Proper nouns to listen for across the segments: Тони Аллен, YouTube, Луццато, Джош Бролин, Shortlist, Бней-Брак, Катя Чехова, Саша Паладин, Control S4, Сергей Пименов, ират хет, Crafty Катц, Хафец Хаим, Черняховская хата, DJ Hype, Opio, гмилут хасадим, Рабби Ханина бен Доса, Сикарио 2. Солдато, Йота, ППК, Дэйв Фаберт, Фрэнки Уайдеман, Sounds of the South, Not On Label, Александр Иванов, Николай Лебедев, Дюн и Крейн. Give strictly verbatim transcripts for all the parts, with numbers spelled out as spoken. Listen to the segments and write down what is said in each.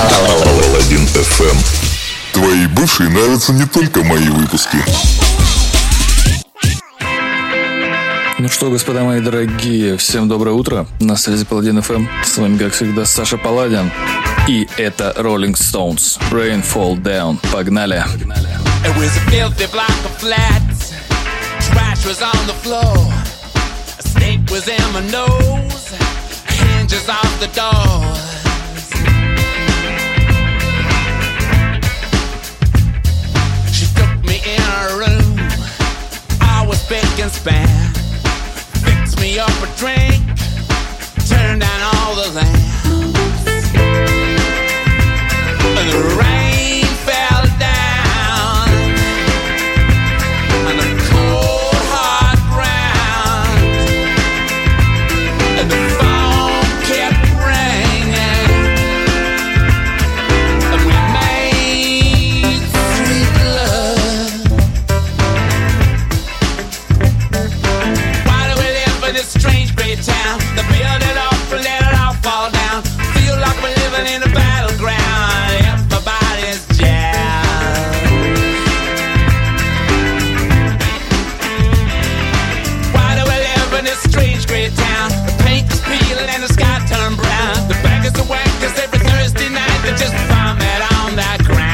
Алладин эф эм. Твои бывшие нравятся не только мои выпуски. Ну что, господа мои дорогие, всем доброе утро. На связи Паладин эф эм. С вами, как всегда, Саша Паладин. И это Rolling Stones. Rain Fall Down. Погнали. It was a filthy block of flats. Trash was on the floor. A snake was in my nose. Hinges off the door. In her room, I was big and span. Fixed me up a drink, turned down all the lamps. And the rain fell down on the cold hard ground. And the phone kept ringing, and we made sweet love. Town. They build it up and let it all fall down. Feel like we're living in a battleground. Everybody's jammed. Why do we live in this strange great town? The paint is peeling and the sky turned brown. The beggars and wankers every Thursday night. They just vomit on that ground.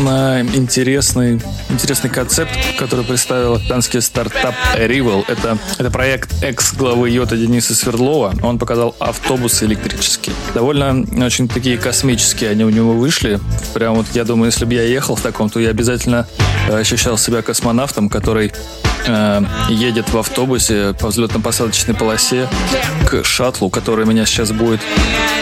На интересный, интересный концепт, который представил танский стартап Arrival. Это, это проект экс-главы Йота Дениса Свердлова. Он показал автобусы электрические. Довольно очень такие космические они у него вышли. Прям вот я думаю, если бы я ехал в таком, то я обязательно ощущал себя космонавтом, который э, едет в автобусе по взлетно-посадочной полосе к шаттлу, который меня сейчас будет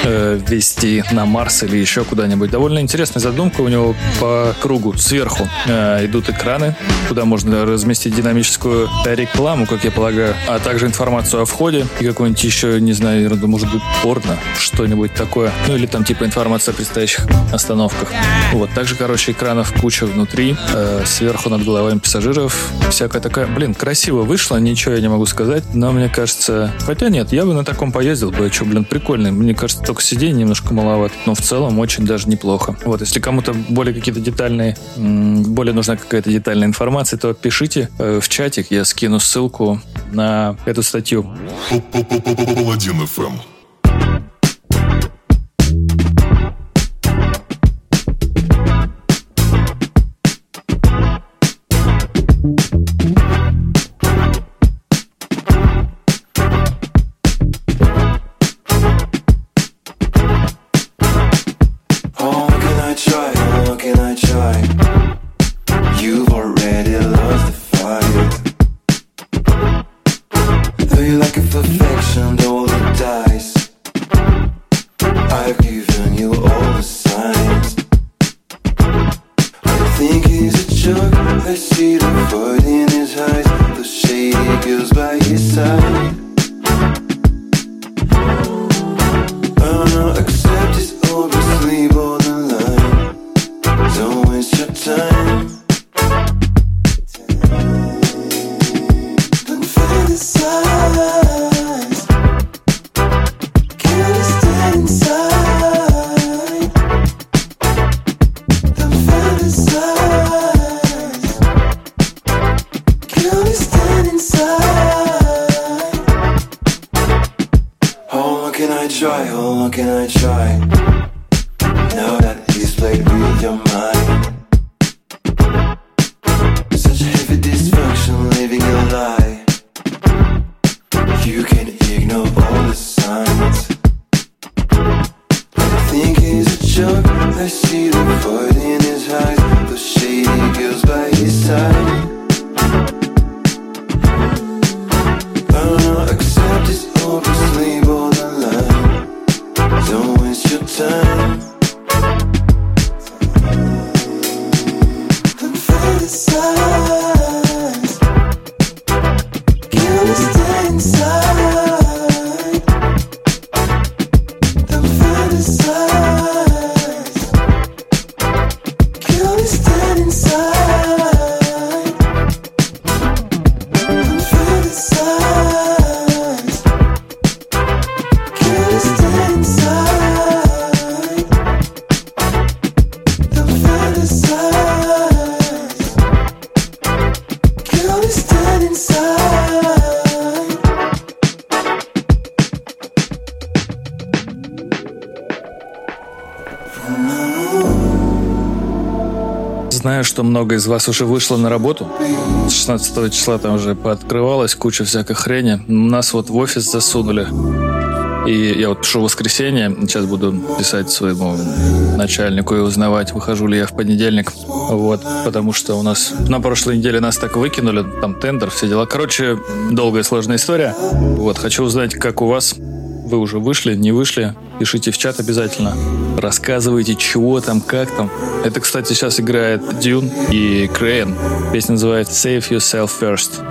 э, везти на Марс или еще куда-нибудь. Довольно интересная задумка у него по кругу. Сверху э, идут экраны, куда можно разместить динамическую рекламу, как я полагаю, а также информацию о входе и какой-нибудь еще, не знаю, может быть, порно, что-нибудь такое. Ну или там типа информация о предстоящих остановках. Вот, также, короче, экранов куча внутри, э, сверху над головами пассажиров, всякая такая. Блин, красиво вышло, ничего я не могу сказать, но мне кажется... Хотя нет, я бы на таком поездил бы, что, блин, прикольный. Мне кажется, только сиденье немножко маловато, но в целом очень даже неплохо. Вот, если кому-то более какие-то детальные, более нужна какая-то детальная информация, то пишите э, в чатик, я скину ссылку на эту статью. Паладин эф эм. try? How can I try? You've already lost the fire. Though you're looking for perfection, roll the dice. I've given you all the signs. I think he's a joke. I see the void in his eyes. The shady girls by his side. Oh no, accept his obviously borderline. Don't waste your time. Don't fantasize. Can you stay inside? Don't fantasize. Can you stay inside? How long can I try? How long can I try? Now that he's played with your mind. Such a heavy dysfunction, living a lie. You can ignore all the signs. I think he's a joke. I see the void in his eyes. Those shady girls by his side. I don't know, accept it's obviously borderline. Don't waste your time. Size. Can you stay inside? Don't fantasize. Can you stay inside? Don't fantasize. Can you stay inside? Don't fantasize. Знаю, что много из вас уже вышло на работу. С шестнадцатого числа там уже пооткрывалась куча всякой хрени. Нас вот в офис засунули. И я вот пишу в воскресенье. Сейчас буду писать своему начальнику и узнавать, выхожу ли я в понедельник. Вот, потому что у нас на прошлой неделе нас так выкинули. Там тендер, все дела. Короче, долгая сложная история. Вот, хочу узнать, как у вас. Вы уже вышли, не вышли? Пишите в чат обязательно. Рассказывайте, чего там, как там. Это, кстати, сейчас играет Дюн и Крейн. Песня называется «Save Yourself First».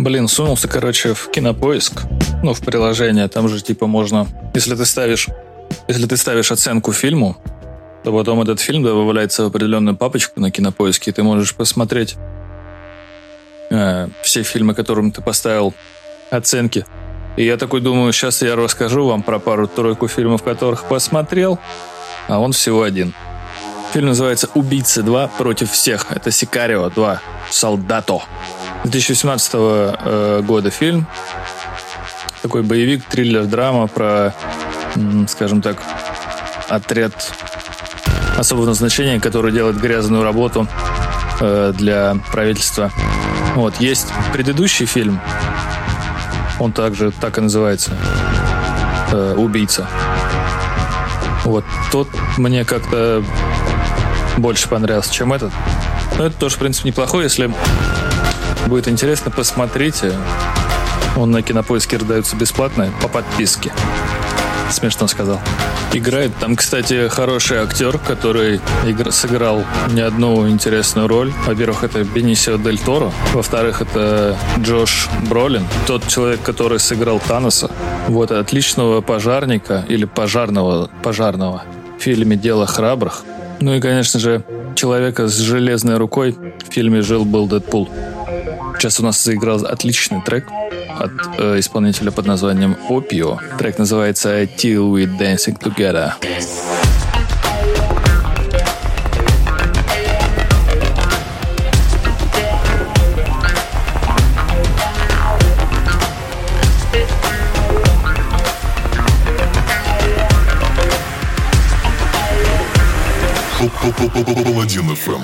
Блин, сунулся, короче, в Кинопоиск, ну, в приложение, там же, типа, можно, если ты ставишь, если ты ставишь оценку фильму, то потом этот фильм добавляется в определенную папочку на Кинопоиске, и ты можешь посмотреть э, все фильмы, которым ты поставил оценки. И я такой думаю, сейчас я расскажу вам про пару-тройку фильмов, которых посмотрел, а он всего один. Фильм называется «Убийцы два против всех». Это «Сикарио два. Солдато». две тысячи восемнадцатого года фильм. Такой боевик, триллер, драма про, скажем так, отряд особого назначения, который делает грязную работу для правительства. Вот, есть предыдущий фильм. Он также так и называется. «Убийца». Вот, тот мне как-то больше понравился, чем этот. Но это тоже, в принципе, неплохой, если... Будет интересно, посмотрите. Он на Кинопоиске раздается бесплатно по подписке. Смешно сказал. Играет там, кстати, хороший актер, который игр... сыграл не одну интересную роль. Во-первых, это Бенисио Дель Торо. Во-вторых, это Джош Бролин. Тот человек, который сыграл Таноса. Вот, отличного пожарника или пожарного, пожарного в фильме «Дело храбрых». Ну и, конечно же, человека с железной рукой в фильме «Жил-был Дэдпул». Сейчас у нас заиграл отличный трек от э, исполнителя под названием Opio. Трек называется «Till We Dancing Together». Паладин эф эм.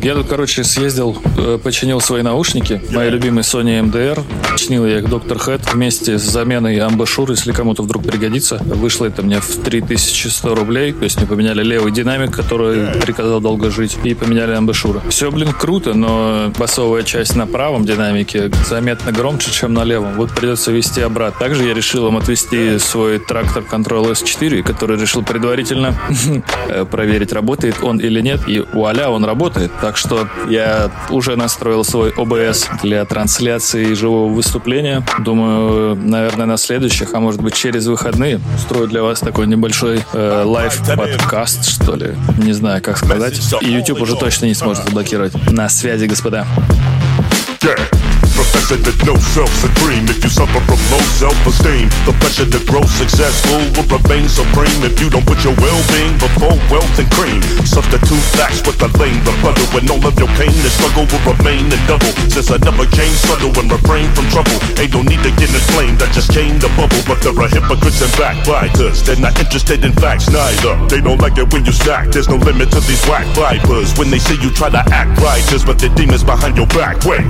Я тут, короче, съездил, починил свои наушники, мои любимые Sony эм ди ар. Чинил я их Doctor Head вместе с заменой амбашюр, если кому-то вдруг пригодится. Вышло это мне в три тысячи сто рублей. То есть мне поменяли левый динамик, который приказал долго жить, и поменяли амбашюры. Все, блин, круто, но басовая часть на правом динамике заметно громче, чем на левом. Вот придется вести обратно. Также я решил им отвести свой трактор Control эс четыре, который решил предварительно проверить, работает он или нет. И вуаля, он работает. Так что я уже настроил свой о бэ эс для трансляции живого выступления. Думаю, наверное, на следующих, а может быть через выходные, устрою для вас такой небольшой э, лайв-подкаст, что ли. Не знаю, как сказать. И YouTube уже точно не сможет заблокировать. На связи, господа. Profession that no self's a dream. If you suffer from low self-esteem, the pressure that grows successful will remain supreme. If you don't put your well-being before wealth and cream, substitute facts with the lame, the puddle, and all of your pain, the struggle will remain the double. Since I never came subtle and refrain from trouble, ain't no need to get inflamed, I just came to bubble. But there are hypocrites and backbiters, they're not interested in facts neither. They don't like it when you stack, there's no limit to these whack vipers. When they see you try to act righteous, but the demons behind your back, wait.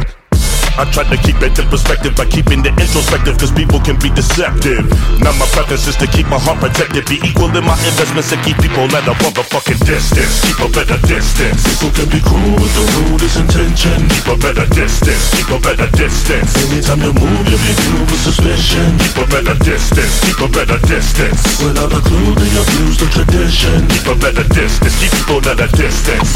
I tried to keep it in perspective by keeping it introspective, cause people can be deceptive. Now my practice is to keep my heart protected, be equal in my investments and keep people at a motherfucking distance. Keep a better distance. People can be cruel with the rudest intention. Keep a better distance. Keep a better distance. Anytime you move, you'll be viewed with suspicion. Keep a better distance. Keep a better distance. Without a clue, they abuse the tradition. Keep a better distance. Keep people at a distance.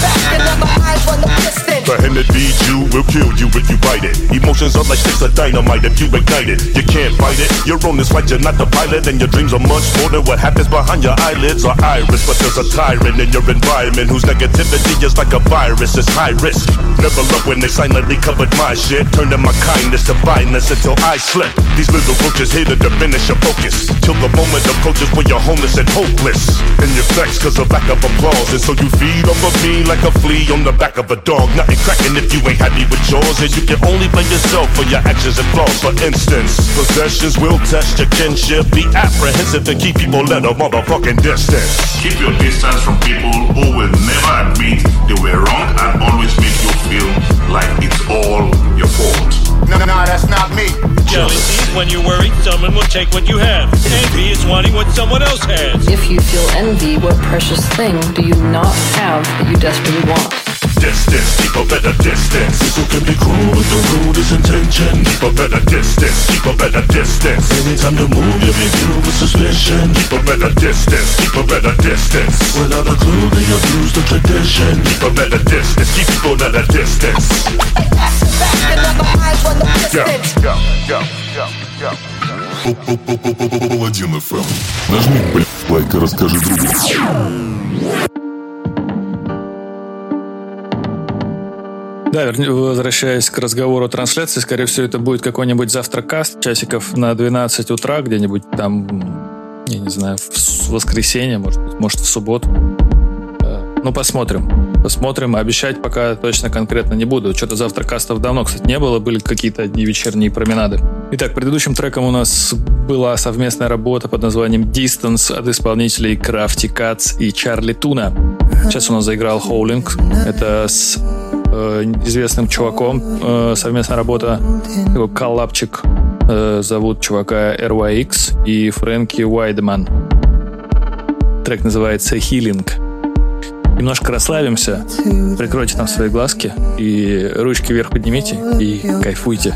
Back in my eyes on the distance. The hand that feeds you will kill you if you bite it. Emotions are like sticks of dynamite. If you ignite it, you can't fight it. You're on this flight, you're not the pilot, and your dreams are much more than what happens behind your eyelids or iris. But there's a tyrant in your environment whose negativity is like a virus. It's high risk. Never loved when they silently covered my shit, turning my kindness to violence until I slipped. These little roaches here to diminish your focus till the moment approaches where you're homeless and hopeless. And you're vexed cause of lack of applause, and so you feed off of me like a flea on the back of a dog. Nothing cracking if you ain't happy with your and you can only blame yourself for your actions and flaws. For instance, possessions will test your kinship. Be apprehensive and keep people at a motherfucking distance. Keep your distance from people who will never admit they were wrong and always make you feel like it's all your fault. No, no, no, that's not me. Jealousy is when you're worried someone will take what you have. Envy is wanting what someone else has. If you feel envy, what precious thing do you not have that you desperately want? Distance, keep a better distance. People can be cruel with the rudest intention. Keep a better distance, keep a better distance. Anytime you move, you'll be viewed with suspicion. Keep a better distance, keep a better distance. Without a clue, they abuse the tradition. Keep a better distance, keep people at a distance. Паладин эф эм. Нажми, блядь, лайк и расскажи другу. Да, возвращаясь к разговору о трансляции, скорее всего, это будет какой-нибудь завтракаст часиков на двенадцать утра, где-нибудь там я не знаю, в воскресенье, может быть, может, в субботу. Ну, посмотрим. Посмотрим. Обещать пока точно конкретно не буду. Что-то завтра кастов давно, кстати, не было. Были какие-то одни вечерние променады. Итак, предыдущим треком у нас была совместная работа под названием Distance от исполнителей Crafty Катц и Чарли Туна. Сейчас у нас заиграл Howling. Это с э, известным чуваком э, совместная работа. Его коллапчик. Э, зовут чувака эр уай икс и Фрэнки Уайдеман. Трек называется Healing. Немножко расслабимся, прикройте там свои глазки и ручки вверх поднимите и кайфуйте.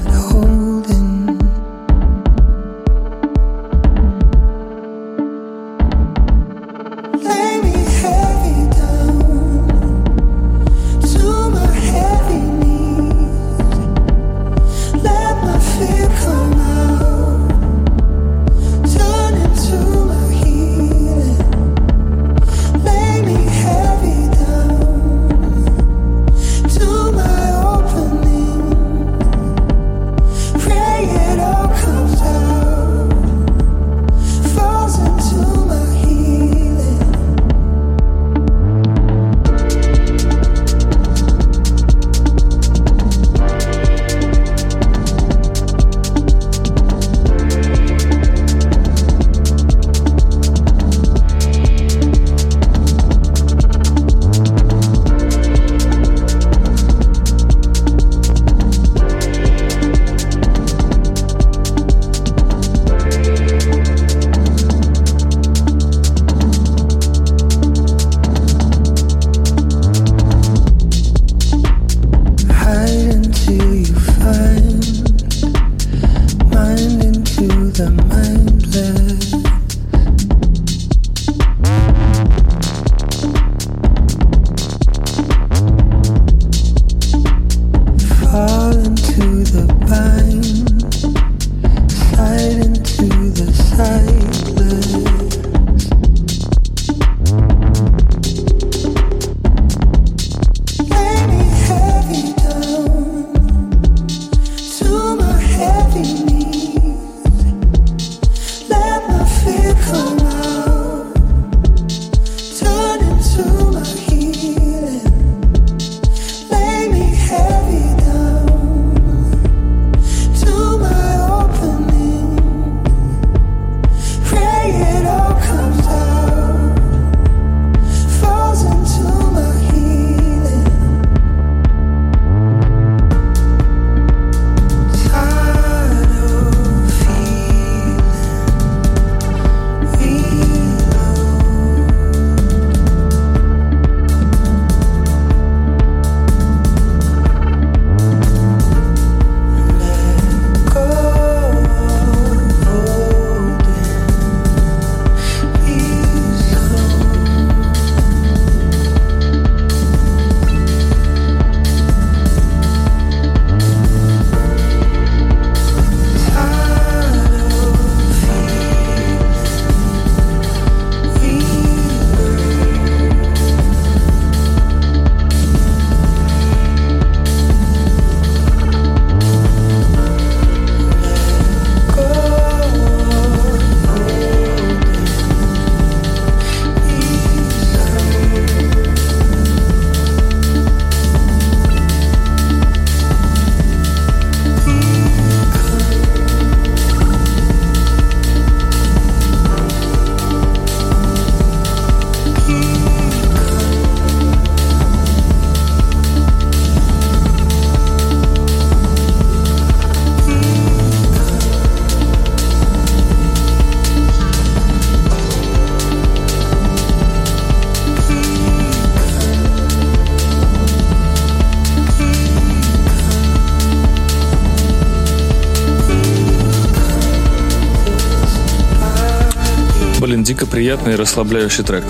дико приятный и расслабляющий трек.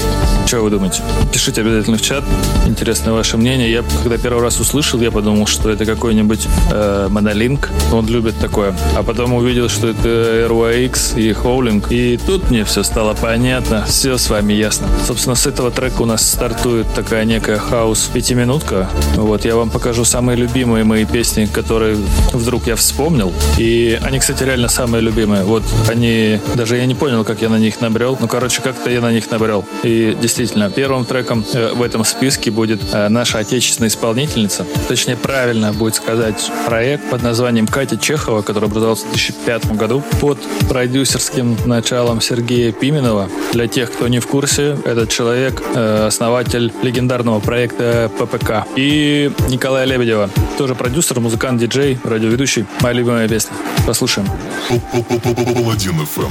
Что вы думаете? Пишите обязательно в чат. Интересно ваше мнение. Я, когда первый раз услышал, я подумал, что это какой-нибудь э, Monolink. Он любит такое. А потом увидел, что это эр уай икс и Howling. И тут мне все стало понятно. Все с вами ясно. Собственно, с этого трека у нас стартует такая некая хаус пятиминутка. Вот, я вам покажу самые любимые мои песни, которые вдруг я вспомнил. И они, кстати, реально самые любимые. Вот они... Даже я не понял, как я на них набрел. Ну, короче, как-то я на них набрел. И действительно, первым треком э, в этом списке будет э, наша отечественная исполнительница. Точнее, правильно будет сказать, проект под названием Катя Чехова, который образовался в две тысячи пятом году под продюсерским началом Сергея Пименова. Для тех, кто не в курсе, этот человек э, основатель легендарного проекта ППК. И Николая Лебедева, тоже продюсер, музыкант, диджей, радиоведущий. Моя любимая песня. Послушаем. Паладин эф эм.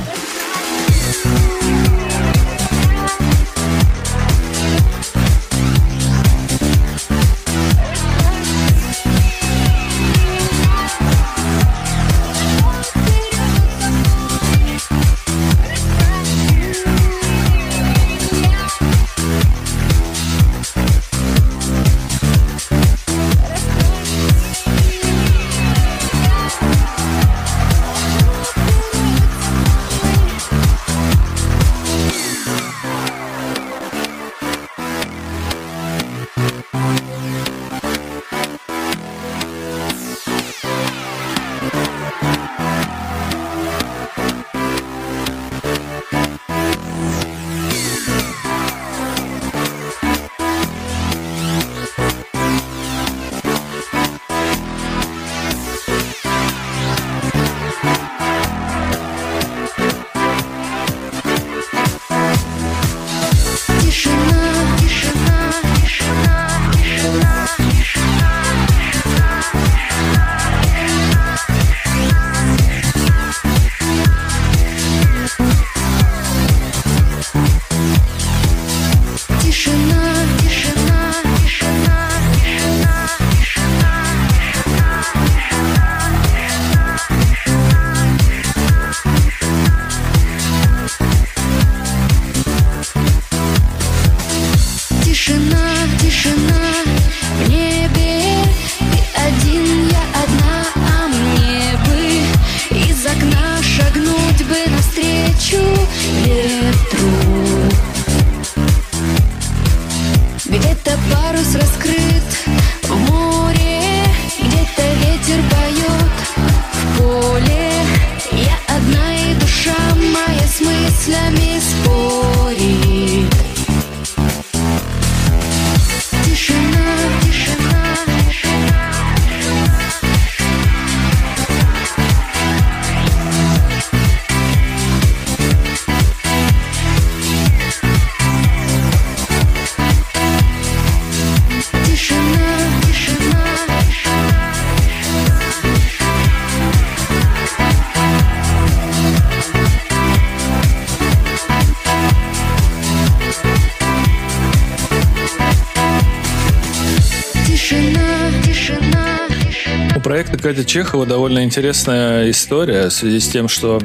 Катя Чехова довольно интересная история в связи с тем, что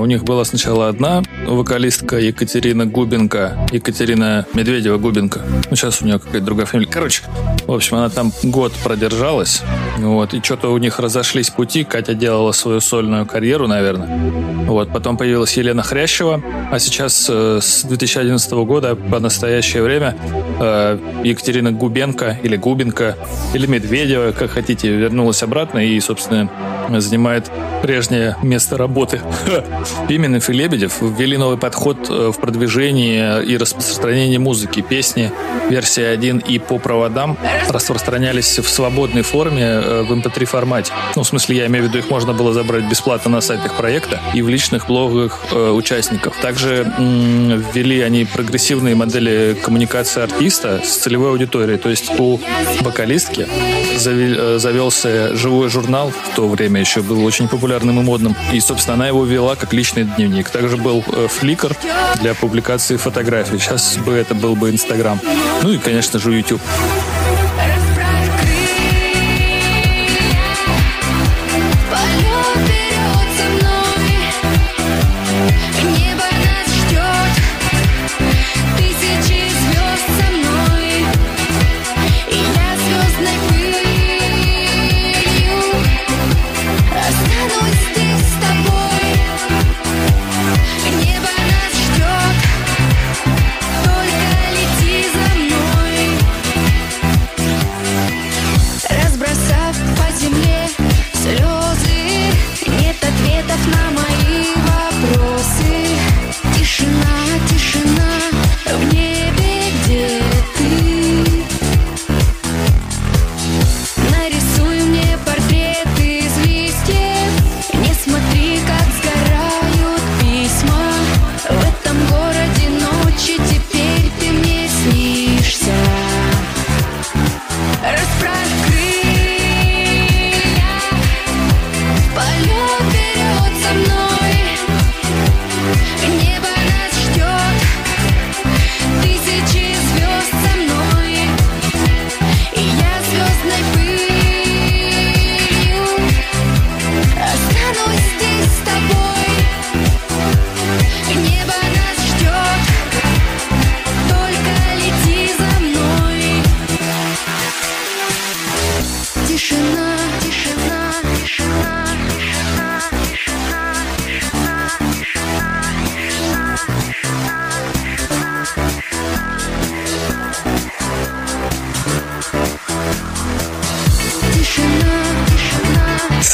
у них была сначала одна вокалистка Екатерина Губенко, Екатерина Медведева-Губенко. Ну, сейчас у нее какая-то другая фамилия. Короче, в общем, она там год продержалась, вот, и что-то у них разошлись пути. Катя делала свою сольную карьеру, наверное. Вот, потом появилась Елена Хрящева, а сейчас с две тысячи одиннадцатого года по настоящее время Екатерина Губенко или Губенко, или Медведева, как хотите, вернулась обратно и, собственно, занимает прежнее место работы. Пименов и Лебедев ввели новый подход в продвижении и распространении музыки. Песни версии один и по проводам распространялись в свободной форме в эм пэ три формате. Ну, в смысле, я имею в виду, их можно было забрать бесплатно на сайтах проекта и в личных блогах э, участников. Также м- ввели они прогрессивные модели коммуникации артиста с целевой аудиторией. То есть у вокалистки завел, завелся живой журнал, в то время еще был очень популярным и модным. И, собственно, она его вела как личный дневник. Также был Flickr для публикации фотографий. Сейчас бы это был бы Instagram. Ну и, конечно же, YouTube. Полет вперед со мной. Небо нас ждет.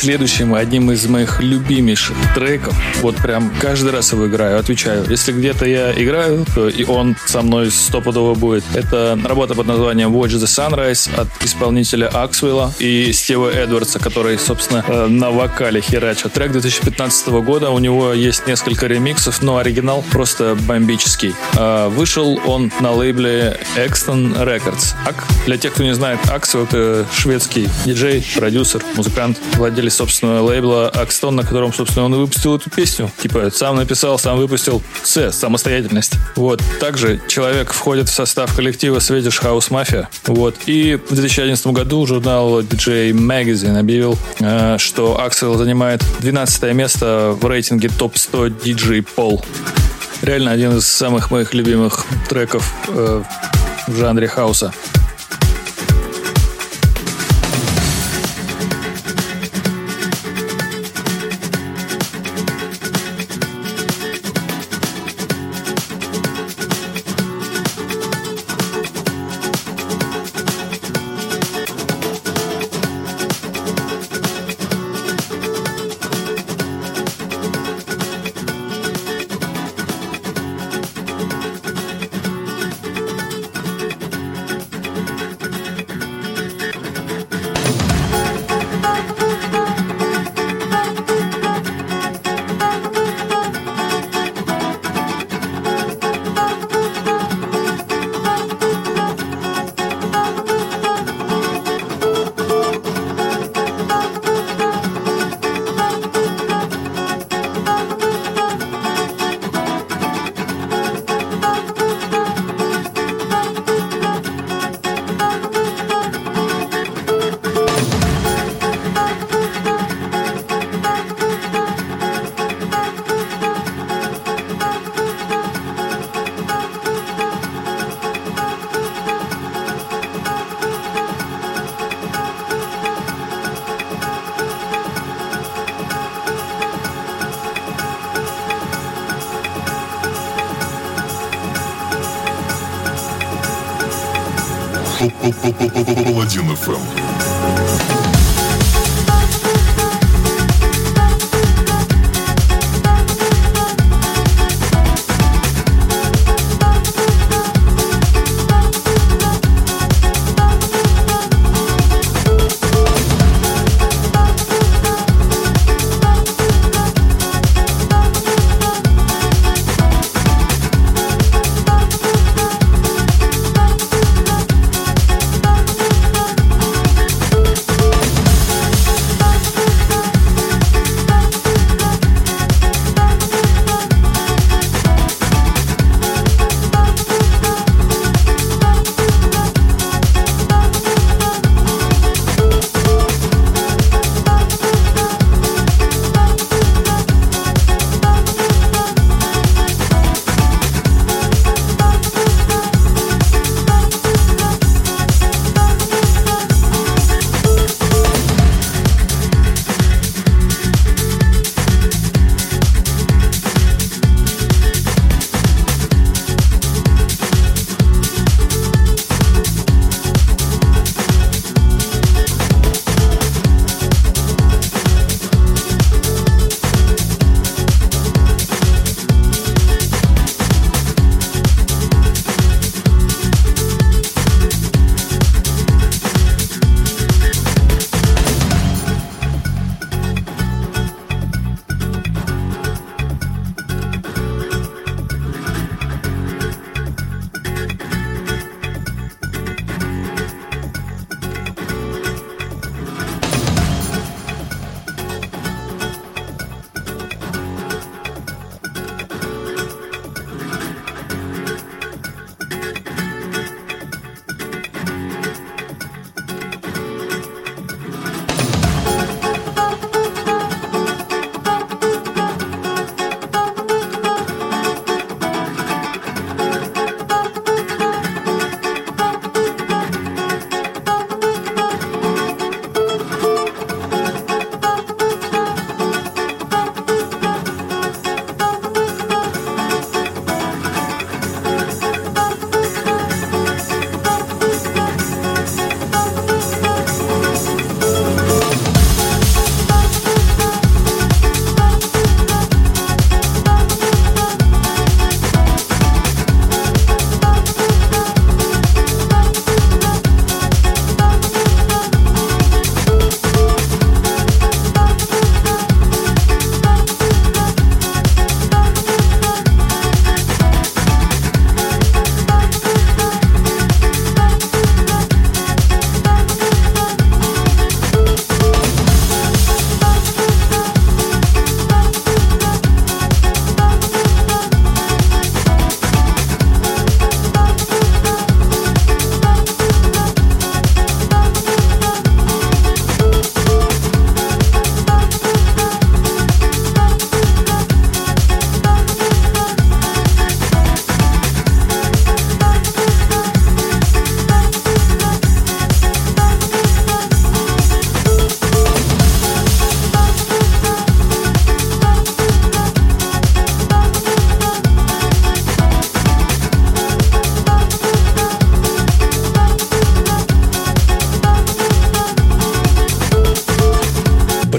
следующим одним из моих любимейших треков. Вот прям каждый раз его играю, отвечаю. Если где-то я играю, то и он со мной стопудово будет. Это работа под названием Watch the Sunrise от исполнителя Аксвела и Стива Эдвардса, который, собственно, на вокале херачит. Трек две тысячи пятнадцатого года, у него есть несколько ремиксов, но оригинал просто бомбический. Вышел он на лейбле Exton Records. Ак, для тех, кто не знает, Аксвел — это шведский диджей, продюсер, музыкант, владелец собственного лейбла Axton, на котором, собственно, он и выпустил эту песню. Типа, сам написал, сам выпустил. С, самостоятельность. Вот. Также человек входит в состав коллектива Swedish House Mafia. Вот. И в две тысячи одиннадцатом году журнал ди джей Magazine объявил, э, что Axel занимает двенадцатое место в рейтинге топ сто ди джей Pol. Реально один из самых моих любимых треков э, в жанре хауса.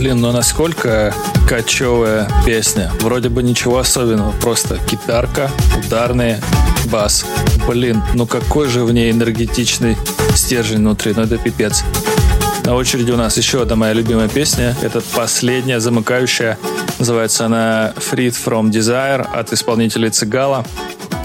блин, ну насколько качевая песня. Вроде бы ничего особенного, просто гитарка, ударные, бас. Блин, ну какой же в ней энергетичный стержень внутри, ну это пипец. На очереди у нас еще одна моя любимая песня. Это последняя, замыкающая. Называется она «Freed from Desire» от исполнительницы Gala.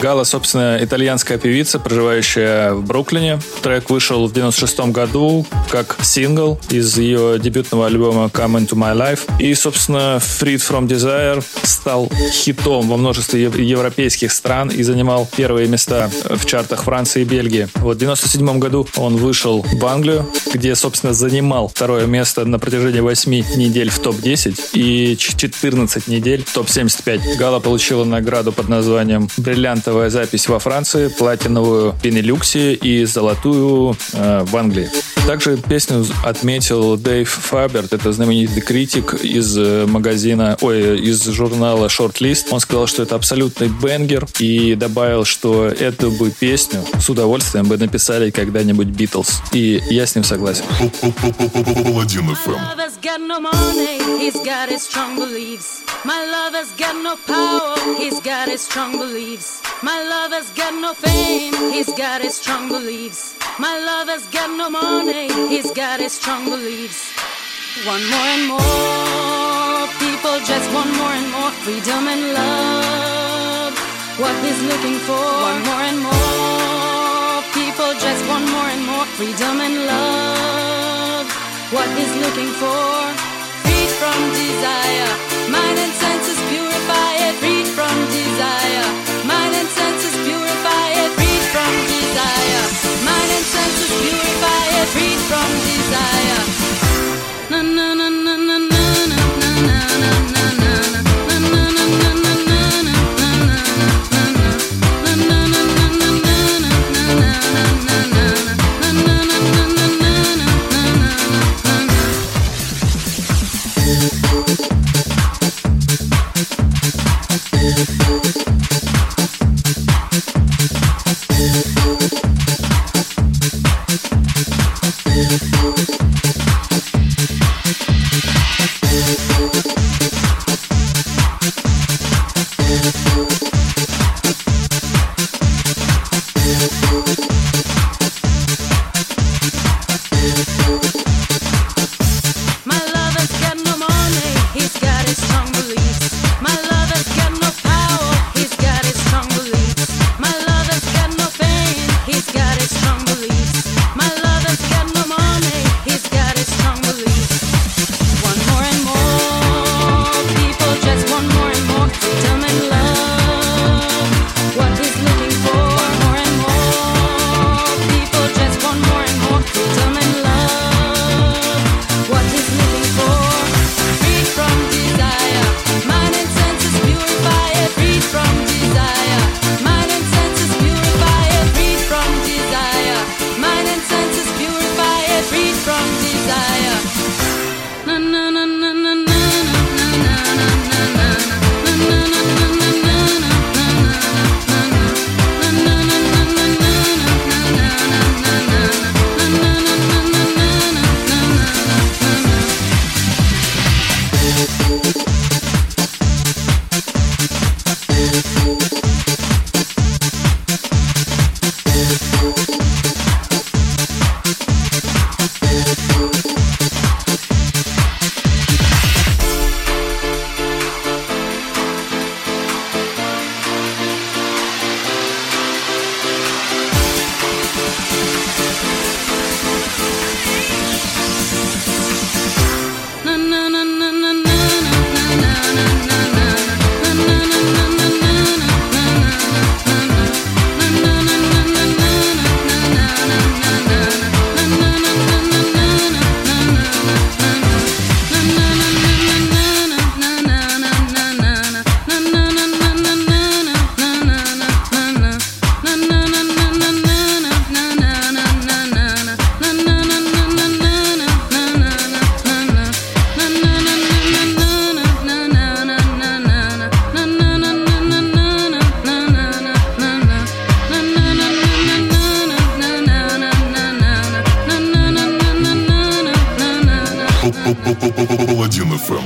Gala, собственно, итальянская певица, проживающая в Бруклине. Трек вышел в девяносто шестом году как сингл из ее дебютного альбома «Come into my life». И, собственно, «Freed from Desire» стал хитом во множестве ев- европейских стран и занимал первые места в чартах Франции и Бельгии. Вот в девяносто седьмом году он вышел в Англию, где, собственно, за занимал второе место на протяжении восьми недель в топ десять и четырнадцати недель в топ семьдесят пять. Gala получила награду под названием «Бриллиантовая запись во Франции», «Платиновую в Бенилюксе» и «Золотую э, в Англии». Также песню отметил Дэйв Фаберт, это знаменитый критик из магазина, ой, из журнала Shortlist. Он сказал, что это абсолютный бенгер и добавил, что эту бы песню с удовольствием бы написали когда-нибудь Битлз. И я с ним согласен. My lover's got no money, he's got his strong beliefs. My lover's got no power, he's got his strong beliefs. My lover's got no fame, he's got his strong beliefs. My lover's got no money, he's got his strong beliefs. One more and more people just want more and more freedom and love. What he's looking for. One more and more people just want more and more freedom and love. What he's looking for. Freed from desire, mind and senses purify it. Freed from desire, mind and senses purify it. Freed from desire, mind and senses purify it. Freed from desire. Na na na na na na na na na. один эф эм.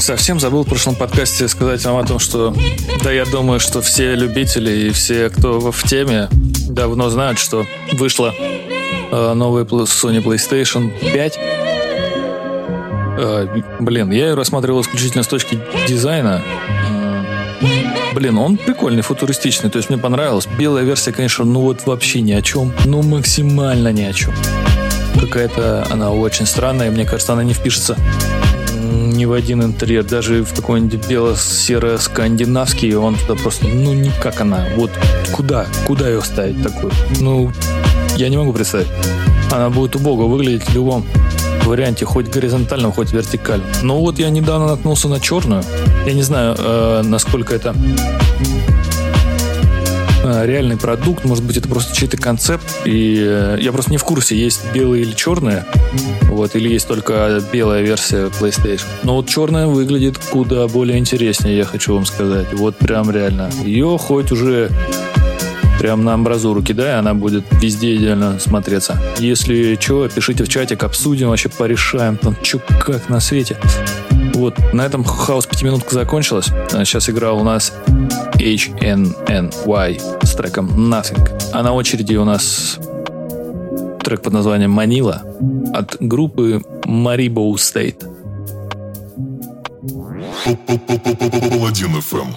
Совсем забыл в прошлом подкасте сказать вам о том, что да, я думаю, что все любители и все, кто в теме, давно знают, что вышла э, новая Sony плейстейшн пять. Э, блин, я ее рассматривал исключительно с точки дизайна. Э, блин, он прикольный, футуристичный, то есть мне понравилось. Белая версия, конечно, ну вот вообще ни о чем, ну максимально ни о чем. Какая-то она очень странная, мне кажется, она не впишется ни в один интерьер, даже в какой-нибудь бело-серо-скандинавский, он туда просто, ну никак она, вот куда, куда ее ставить такую? Ну, я не могу представить. Она будет убого выглядеть в любом варианте, хоть горизонтальном, хоть вертикальном. Но вот я недавно наткнулся на черную, я не знаю, э, насколько это э, реальный продукт, может быть, это просто чей-то концепт, и э, я просто не в курсе, есть белые или черные. Вот, или есть только белая версия PlayStation. Но вот черная выглядит куда более интереснее, я хочу вам сказать. Вот прям реально. Ее хоть уже прям на амбразуру кидай, она будет везде идеально смотреться. Если что, пишите в чатик, обсудим, вообще порешаем, там что как на свете. Вот, на этом хаос пятиминутка закончилась. Сейчас игра у нас эйч эн эн уай с треком Nothing. А на очереди у нас трек под названием «Манила» от группы Maribo State. один эф эм.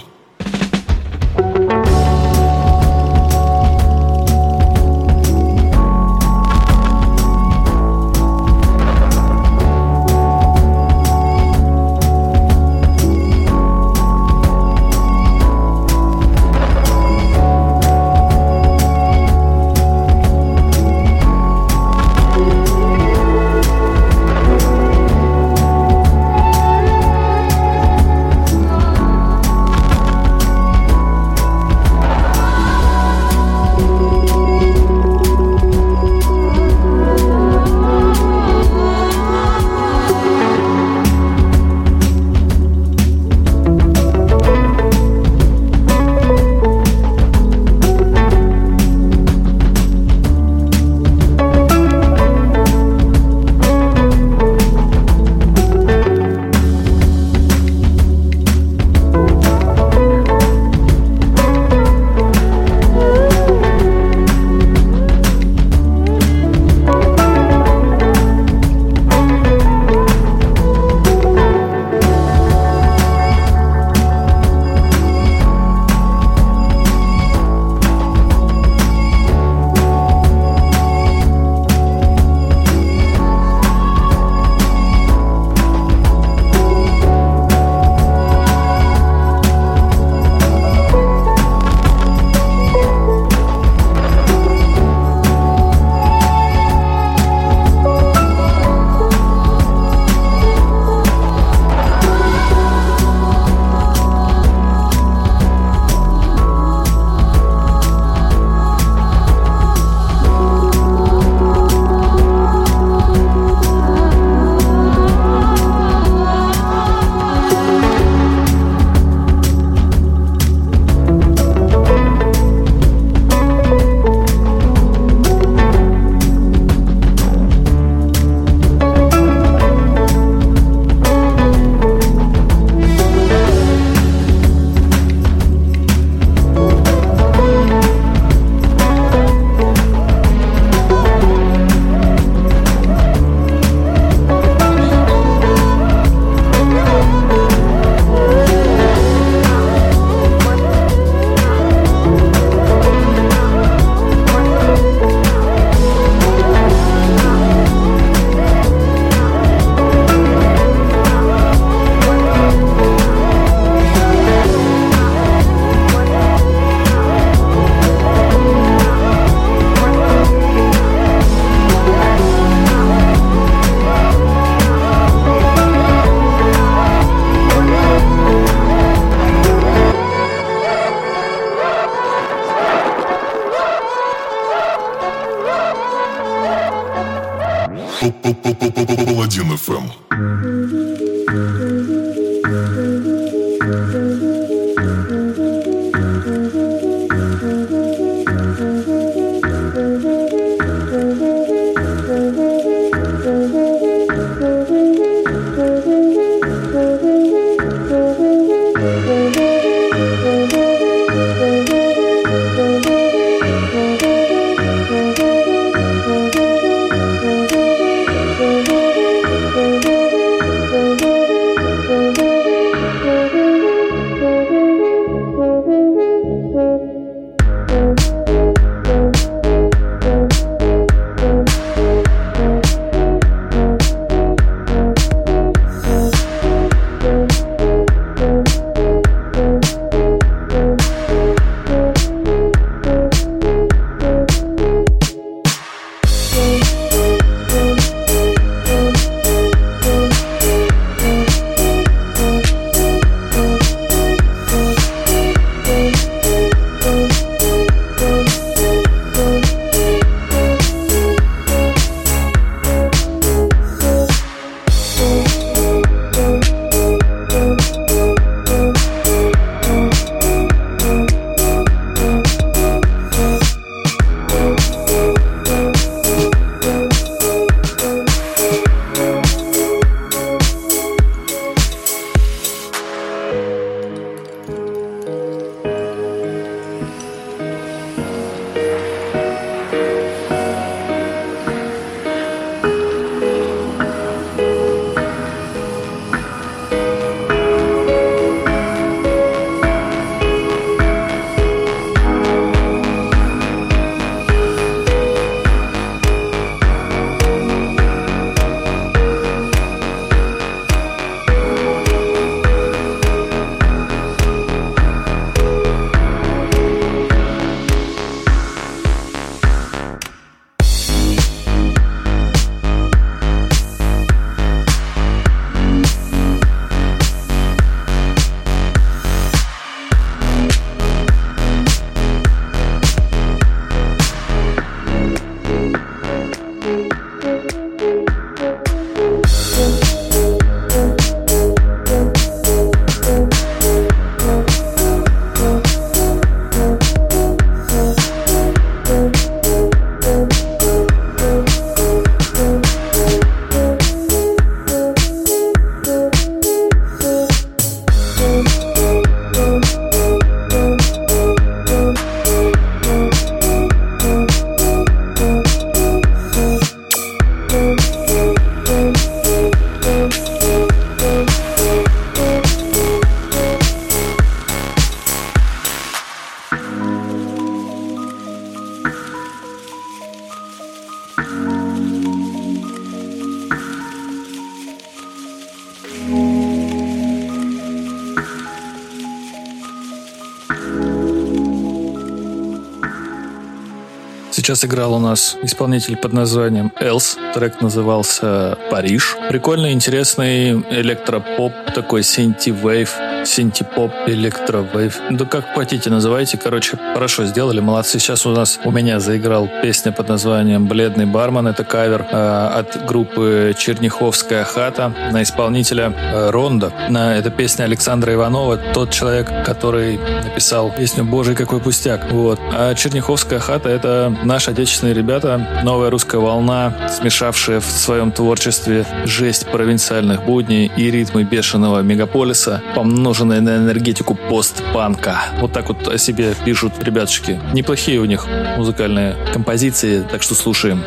Сейчас играл у нас исполнитель под названием Else. Трек назывался «Париж». Прикольный, интересный электропоп, такой синти-вейв, синти-поп, электровейв. Да как хотите называйте. Короче, хорошо сделали, молодцы. Сейчас у нас, у меня заиграл песня под названием «Бледный бармен». Это кавер э, от группы «Черняховская хата» на исполнителя э, Ронда. На, это песня Александра Иванова, тот человек, который написал песню «Боже, какой пустяк». Вот. А «Черняховская хата» — это наши отечественные ребята, новая русская волна, смешавшая в своем творчестве жесть провинциальных будней и ритмы бешеного мегаполиса, помноженная на энергетику постпанка. Вот так вот о себе пишут ребятушки. Неплохие у них музыкальные композиции, так что слушаем.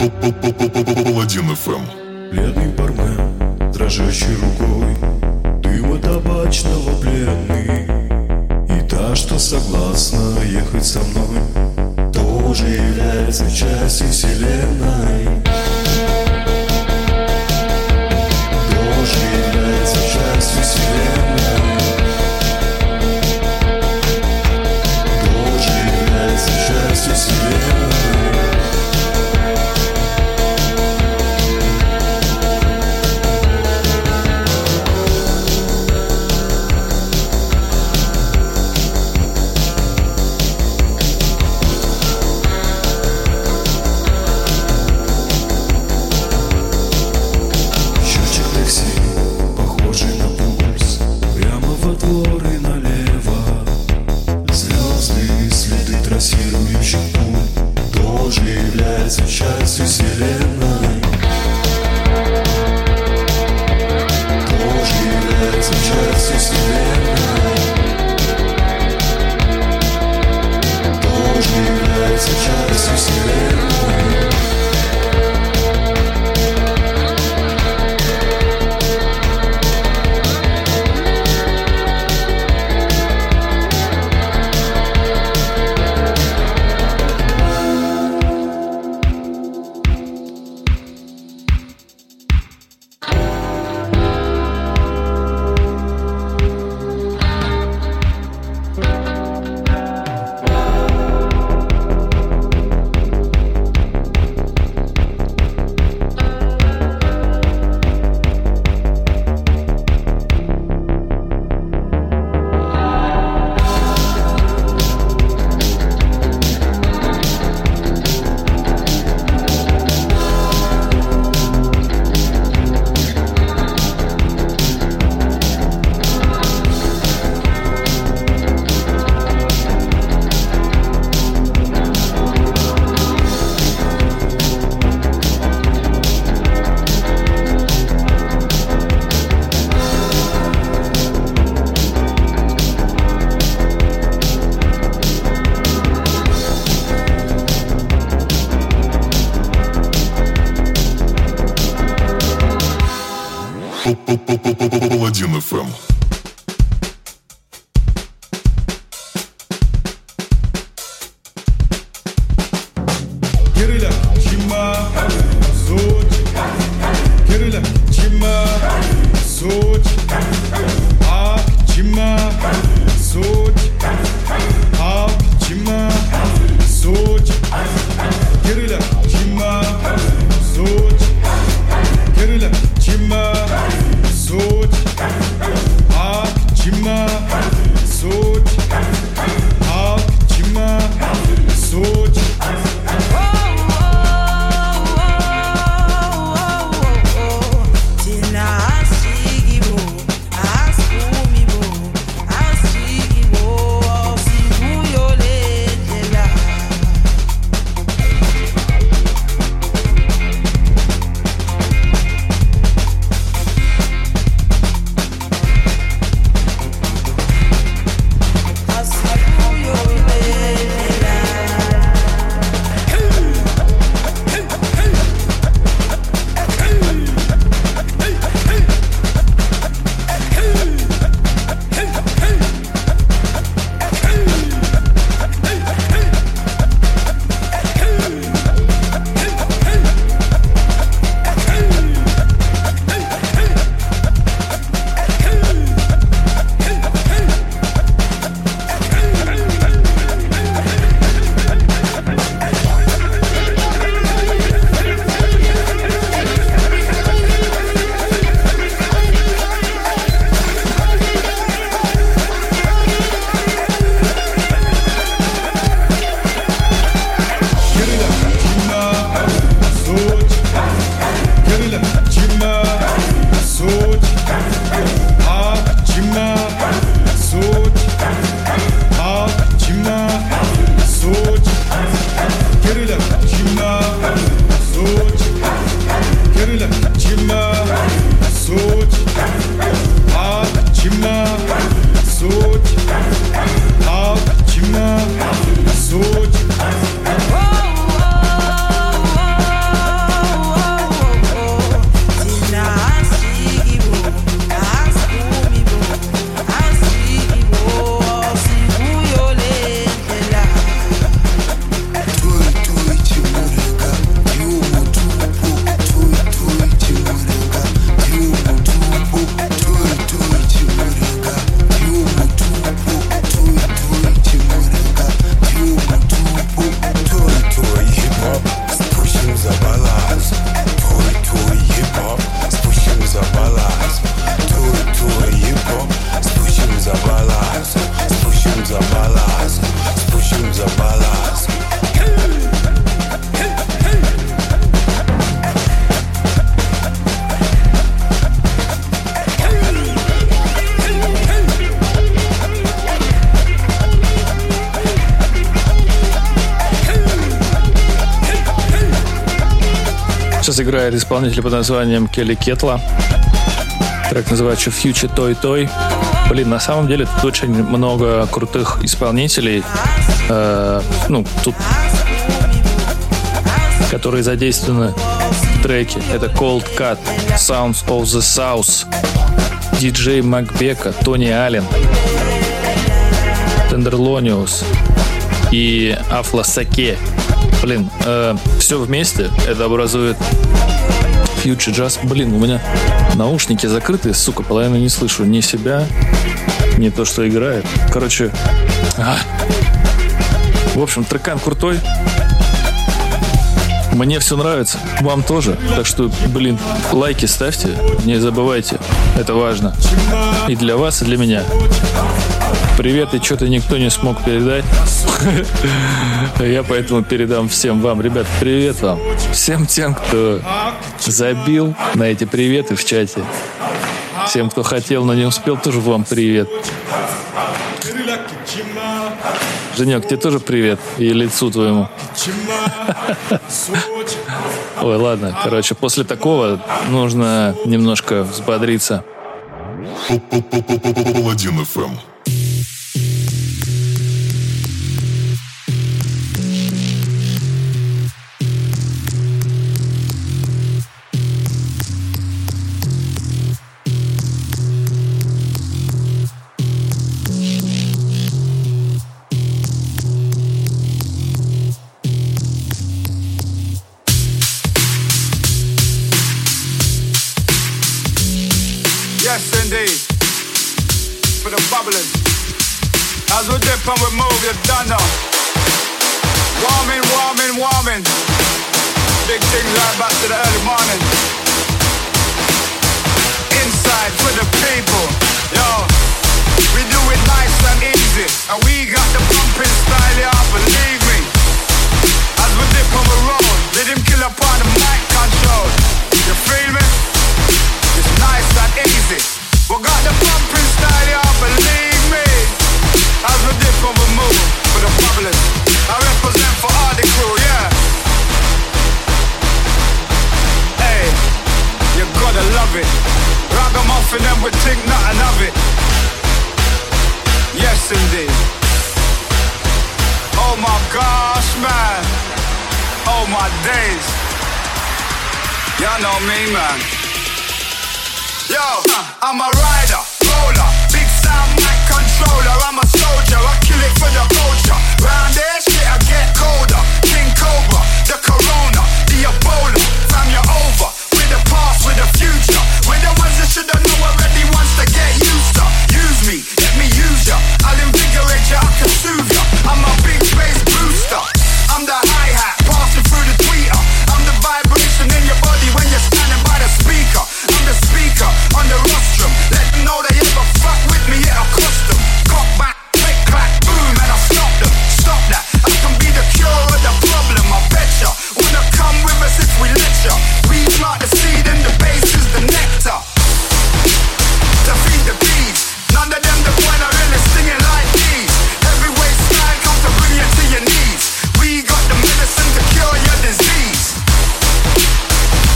один эф эм. Бледный бармен, дрожащей рукой, дыма табачного пленный. И та, что согласна ехать со мной, тоже является частью вселенной. Тоже является частью вселенной. Тоже является частью вселенной. Сейчас играет исполнитель под названием Келли Кетла. Трек называется «Future Toy Toy». Блин, на самом деле тут очень много крутых исполнителей. Э, ну, тут... которые задействованы в треке. Это Cold Cut, Sounds of the South, диджей Макбека, Тони Аллен, Тендерлониус и Афласаке. Блин, э, все вместе это образует Future Jazz. Блин, у меня наушники закрыты, сука, половину не слышу ни себя, ни то, что играет. Короче, а. В общем, трекан крутой. Мне все нравится, вам тоже. Так что, блин, лайки ставьте, не забывайте, это важно. И для вас, и для меня. Привет, и что-то никто не смог передать. Я поэтому передам всем вам. Ребят, привет вам. Всем тем, кто забил на эти приветы в чате. Всем, кто хотел, но не успел, тоже вам привет. Женек, тебе тоже привет. И лицу твоему. Ой, ладно. Короче, после такого нужно немножко взбодриться. один эф эм. As we dip and we move, you're done now. Warming, warming, warming. Big things right back to the early morning. Inside with the people, yo. We do it nice and easy, and we got the pumping style, y'all, yeah, believe me. As we dip on the road, let him kill upon the mic control. You feel me? It's nice and easy. We got the pumping style, y'all, yeah, believe me. As we dip on the move for the public, I represent for all the crew, yeah. Hey, you gotta love it. Ragamuffin and we think nothing of it. Yes indeed. Oh my gosh, man. Oh my days. Y'all know me, man. Yo, I'm a rider, roller, big sound mic controller. I'm a soldier, I kill it for the culture. Round there, shit, I get colder. King Cobra, the Corona, the Ebola. Fam, you're over. We're the past, we're the future. We're the ones that should've known already once to get used to. Use me, let me use ya. I'll invigorate ya, I can soothe ya. I'm a big bass booster. I'm the hi-hat, passing through the tweeter. I'm the vibration in your body when you're standing by the speaker. I'm the speaker on the rostrum. Let them know they ever fuck with me, yeah, I'll cuss them. Cock back, click, clack, boom, and I'll stop them. Stop that, I can be the cure of the problem, I bet ya. Wanna come with us if we let ya. We plant the seed and the base is the nectar. To feed the bees, none of them that when I really singing like these. Heavyweight style comes to bring you to your knees. We got the medicine to cure your disease.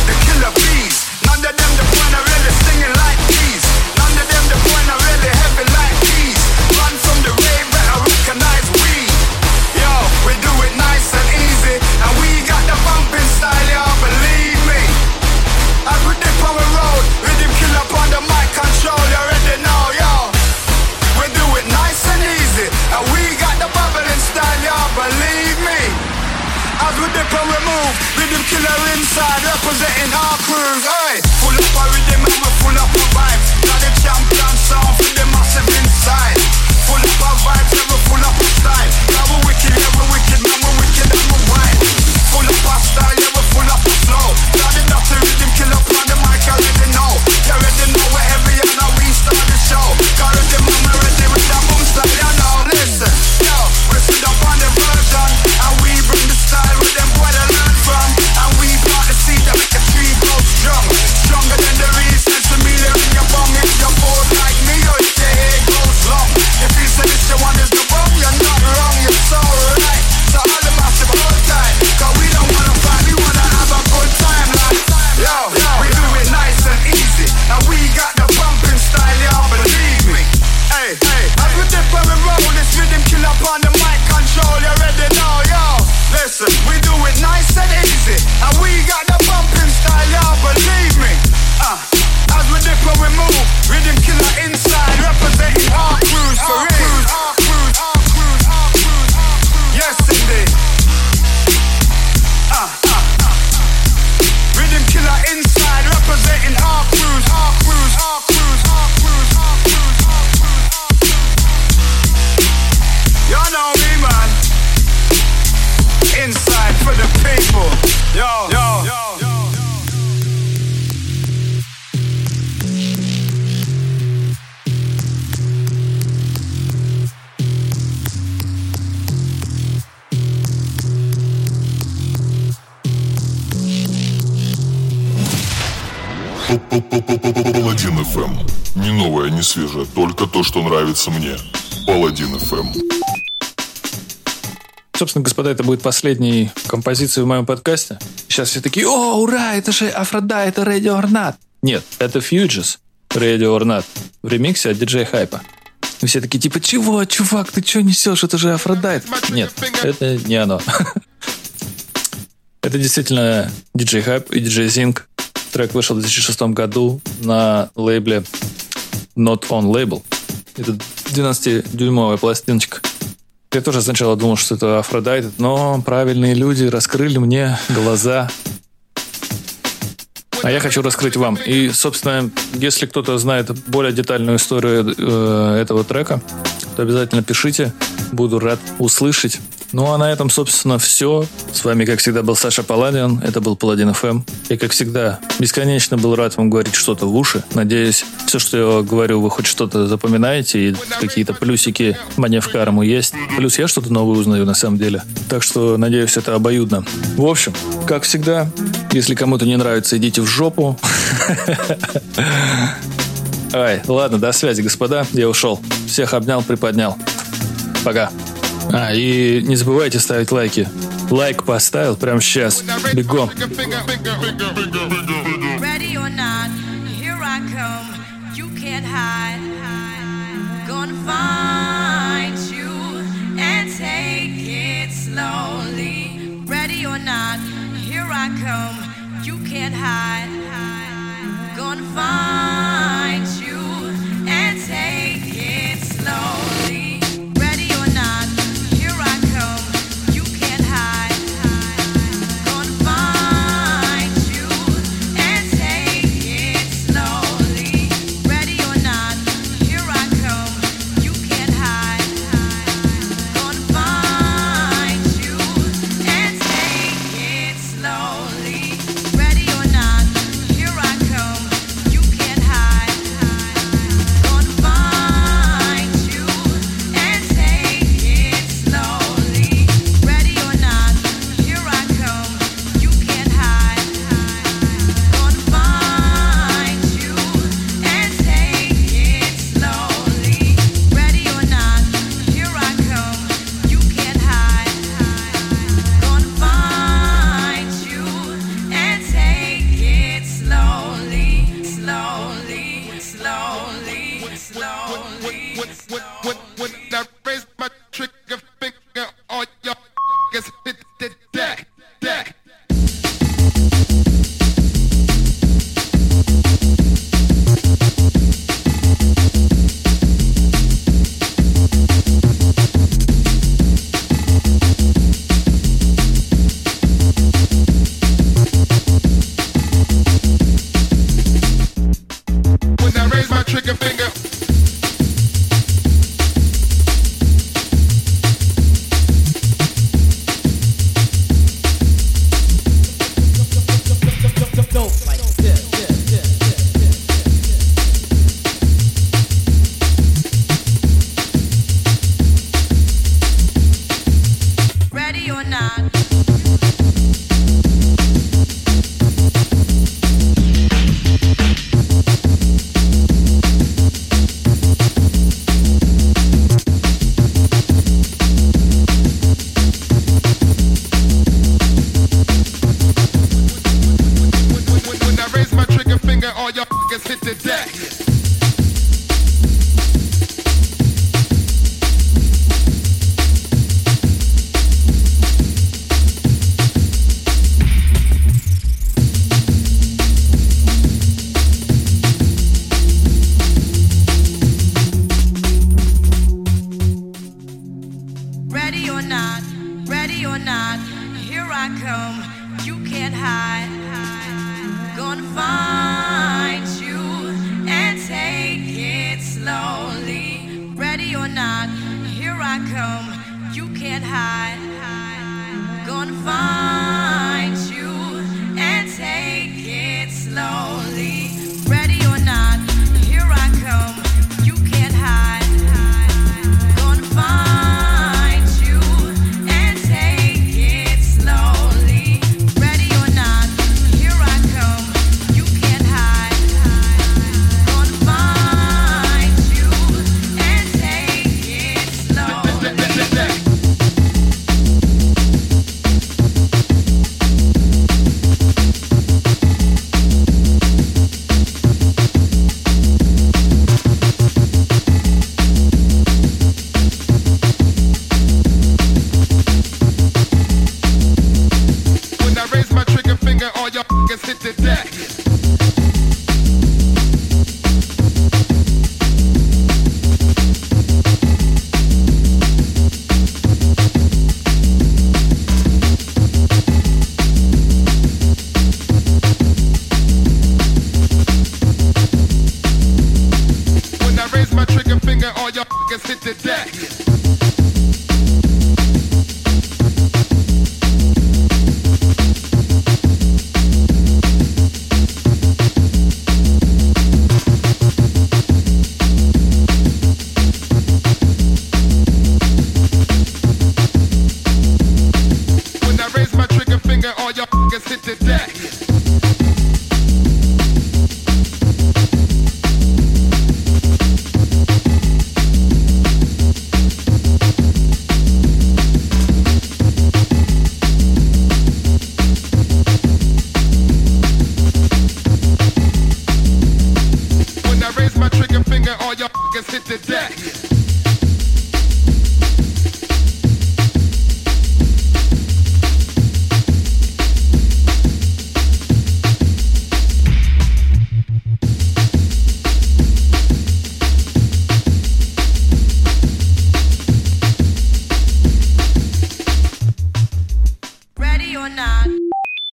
The killer bees, none of them that when I really singing like these. None of them that when I really heavy like these. Run from the rain, better recognize we. Yo, we do it nice and easy, and we got the bumping style, y'all, believe me. As we dip on the road, rhythm kill up on the mic control, you already know, yo. We do it nice and easy, and we got the bubbling style, y'all, believe me. As we dip and we move, rhythm killer inside, representing our crews, hey. Full up our rhythm and we full up our vibes. Got the champion sound for the massive inside. Full up our vibes, never full up our style. Now we're wicked, yeah, we're wicked, man, we're wicked and we're wild. Full up our style, yeah, we're full up our flow. Got enough to rhythm kill up on the mic, I already know. You already know we're heavy and now we start the show. Got rhythm and we're ready with that boom style, you know. Listen, yo, we're still up on the version. And we bring the style with them boy to learn from. And we got the seed that make a tree go strong. Stronger than the reasons to me, Паладин эф эм. Не новое, не свежее, только то, что нравится мне. Паладин эф эм. Собственно, господа, это будет последней композицией в моем подкасте. Сейчас все такие: о, ура, это же Aphrodite, это Radio Ornat. Нет, это Fugees, Radio Ornat в ремиксе от ди джей Hype. И все такие типа: чего, чувак, ты что несешь, это же Aphrodite. Нет, это не оно. Это действительно ди джей Hype и ди джей Zing. Трек вышел в две тысячи шестом году на лейбле Not On Label. Это двенадцатидюймовая пластиночка. Я тоже сначала думал, что это Aphrodite, но правильные люди раскрыли мне глаза. А я хочу раскрыть вам. И, собственно, если кто-то знает более детальную историю э, этого трека, то обязательно пишите. Буду рад услышать. Ну, а на этом, собственно, все. С вами, как всегда, был Саша Паладин. Это был Паладин эф эм. И, как всегда, бесконечно был рад вам говорить что-то в уши. Надеюсь, все, что я говорю, вы хоть что-то запоминаете. И какие-то плюсики мне в карму есть. Плюс я что-то новое узнаю, на самом деле. Так что, надеюсь, это обоюдно. В общем, как всегда, если кому-то не нравится, идите в жопу. Ай, ладно, до связи, господа. Я ушел. Всех обнял, приподнял. Пока. А, и не забывайте ставить лайки. Лайк поставил прямо сейчас. Бегом. Ready or not, here I come. You can't hide. Gonna find you and take it slowly. Ready or not, here I come. You can't hide. Gonna find you and take it slowly. Here I come, you can't hide. or your f***ing sit to death. When I raise my trigger finger, all your f***ers hit the deck.